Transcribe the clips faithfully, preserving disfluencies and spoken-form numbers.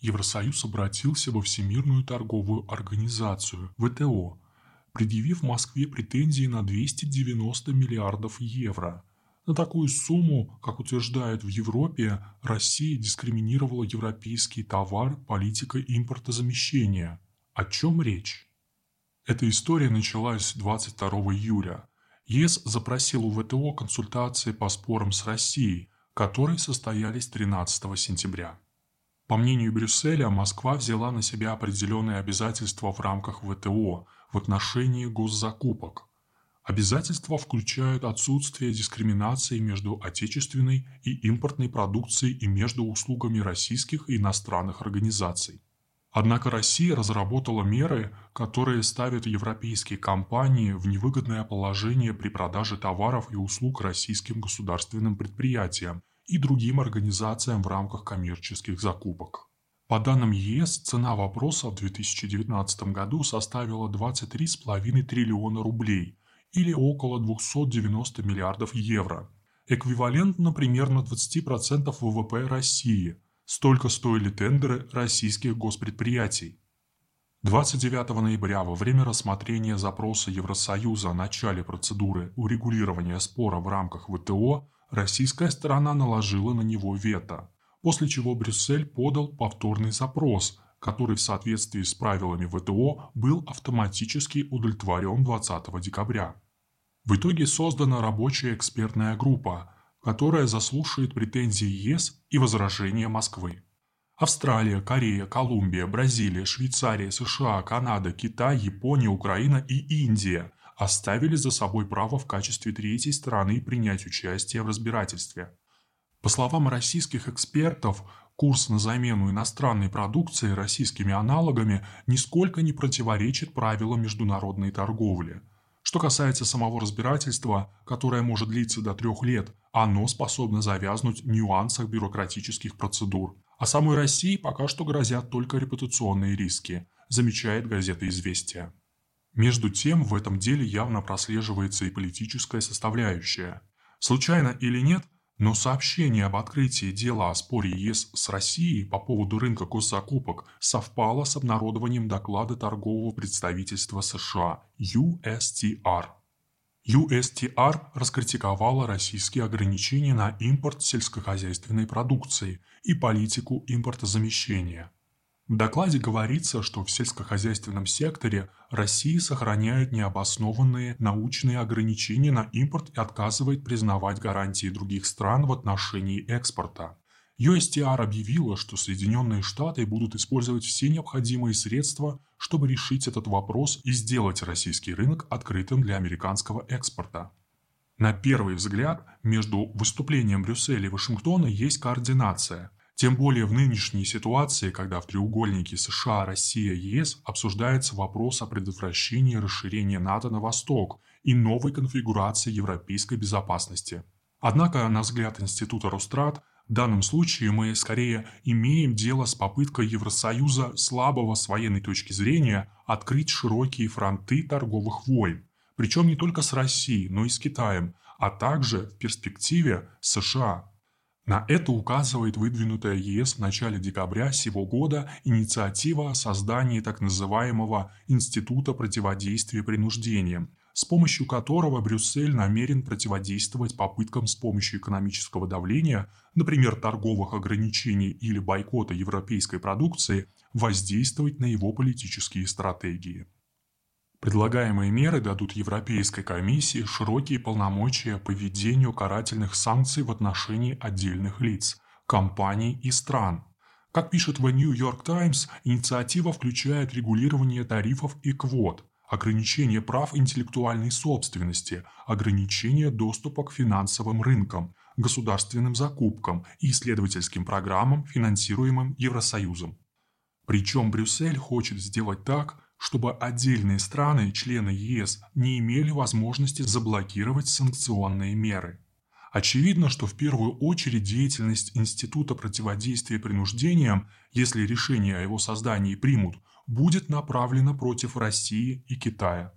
Евросоюз обратился во Всемирную торговую организацию вэ тэ о, предъявив Москве претензии на двести девяносто миллиардов евро. На такую сумму, как утверждают в Европе, Россия дискриминировала европейский товар политикой импортозамещения. О чем речь? Эта история началась двадцать второго июля. е эс запросил у вэ тэ о консультации по спорам с Россией, которые состоялись тринадцатого сентября. По мнению Брюсселя, Москва взяла на себя определенные обязательства в рамках вэ тэ о в отношении госзакупок. Обязательства включают отсутствие дискриминации между отечественной и импортной продукцией и между услугами российских и иностранных организаций. Однако Россия разработала меры, которые ставят европейские компании в невыгодное положение при продаже товаров и услуг российским государственным предприятиям и другим организациям в рамках коммерческих закупок. По данным е эс, цена вопроса в две тысячи девятнадцатом году составила двадцать три целых пять десятых триллиона рублей, или около двести девяносто миллиардов евро, эквивалентно примерно двадцати процентов вэ вэ пэ России. Столько стоили тендеры российских госпредприятий. двадцать девятого ноября во время рассмотрения запроса Евросоюза о начале процедуры урегулирования спора в рамках вэ тэ о российская сторона наложила на него вето, после чего Брюссель подал повторный запрос, который в соответствии с правилами вэ тэ о был автоматически удовлетворен двадцатого декабря. В итоге создана рабочая экспертная группа, которая заслушает претензии е эс и возражения Москвы. Австралия, Корея, Колумбия, Бразилия, Швейцария, США, Канада, Китай, Япония, Украина и Индия оставили за собой право в качестве третьей стороны принять участие в разбирательстве. По словам российских экспертов, курс на замену иностранной продукции российскими аналогами нисколько не противоречит правилам международной торговли. Что касается самого разбирательства, которое может длиться до трех лет, оно способно завязнуть в нюансах бюрократических процедур. А самой России пока что грозят только репутационные риски, замечает газета «Известия». Между тем, в этом деле явно прослеживается и политическая составляющая. Случайно или нет, но сообщение об открытии дела о споре е эс с Россией по поводу рынка госзакупок совпало с обнародованием доклада торгового представительства США ю эс ти ар. ю эс ти ар раскритиковала российские ограничения на импорт сельскохозяйственной продукции и политику импортозамещения. В докладе говорится, что в сельскохозяйственном секторе Россия сохраняет необоснованные научные ограничения на импорт и отказывает признавать гарантии других стран в отношении экспорта. ю эс ти ар объявила, что Соединенные Штаты будут использовать все необходимые средства, чтобы решить этот вопрос и сделать российский рынок открытым для американского экспорта. На первый взгляд, между выступлением Брюсселя и Вашингтона есть координация. Тем более в нынешней ситуации, когда в треугольнике США, Россия, е эс обсуждается вопрос о предотвращении расширения НАТО на восток и новой конфигурации европейской безопасности. Однако, на взгляд Института Рострат, в данном случае мы скорее имеем дело с попыткой Евросоюза, слабого с военной точки зрения, открыть широкие фронты торговых войн. Причем не только с Россией, но и с Китаем, а также в перспективе США. На это указывает выдвинутая е эс в начале декабря сего года инициатива о создании так называемого «Института противодействия принуждениям», с помощью которого Брюссель намерен противодействовать попыткам с помощью экономического давления, например, торговых ограничений или бойкота европейской продукции, воздействовать на его политические стратегии. Предлагаемые меры дадут Европейской комиссии широкие полномочия по введению карательных санкций в отношении отдельных лиц, компаний и стран. Как пишет The New York Times, инициатива включает регулирование тарифов и квот, ограничение прав интеллектуальной собственности, ограничение доступа к финансовым рынкам, государственным закупкам и исследовательским программам, финансируемым Евросоюзом. Причем Брюссель хочет сделать так, чтобы отдельные страны, члены е эс, не имели возможности заблокировать санкционные меры. Очевидно, что в первую очередь деятельность Института противодействия принуждениям, если решение о его создании примут, будет направлена против России и Китая.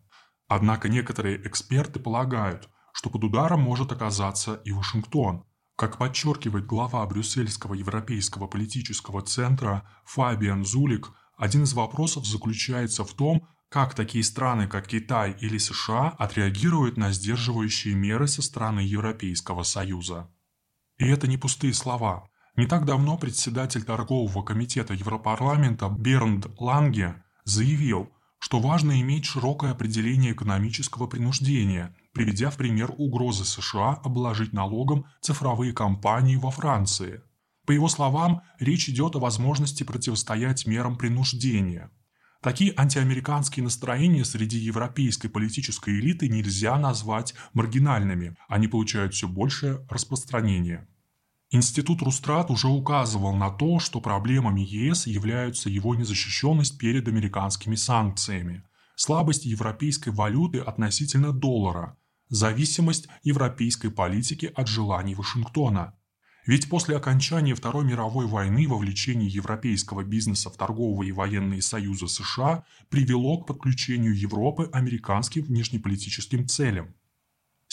Однако некоторые эксперты полагают, что под ударом может оказаться и Вашингтон, Как подчеркивает глава Брюссельского европейского политического центра Фабиан Зулик, один из вопросов заключается в том, как такие страны, как Китай или США, отреагируют на сдерживающие меры со стороны Европейского Союза. И это не пустые слова. Не так давно председатель торгового комитета Европарламента Бернд Ланге заявил, что важно иметь широкое определение экономического принуждения, приведя в пример угрозы США обложить налогом цифровые компании во Франции. По его словам, речь идет о возможности противостоять мерам принуждения. Такие антиамериканские настроения среди европейской политической элиты нельзя назвать маргинальными, они получают все большее распространение. Институт Рострат уже указывал на то, что проблемами ЕС являются его незащищенность перед американскими санкциями, слабость европейской валюты относительно доллара, зависимость европейской политики от желаний Вашингтона. Ведь после окончания Второй мировой войны вовлечение европейского бизнеса в торговые и военные союзы США привело к подключению Европы американским внешнеполитическим целям.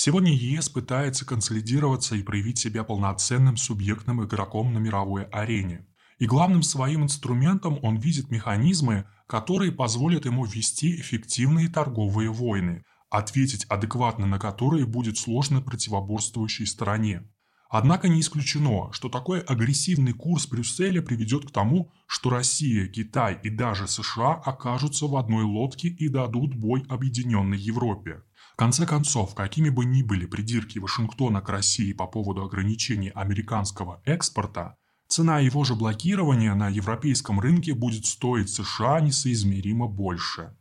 Сегодня ЕС пытается консолидироваться и проявить себя полноценным субъектным игроком на мировой арене. И главным своим инструментом он видит механизмы, которые позволят ему вести эффективные торговые войны, ответить адекватно на которые будет сложно противоборствующей стороне. Однако не исключено, что такой агрессивный курс Брюсселя приведет к тому, что Россия, Китай и даже США окажутся в одной лодке и дадут бой объединенной Европе. В конце концов, какими бы ни были придирки Вашингтона к России по поводу ограничений американского экспорта, цена его же блокирования на европейском рынке будет стоить США несоизмеримо больше.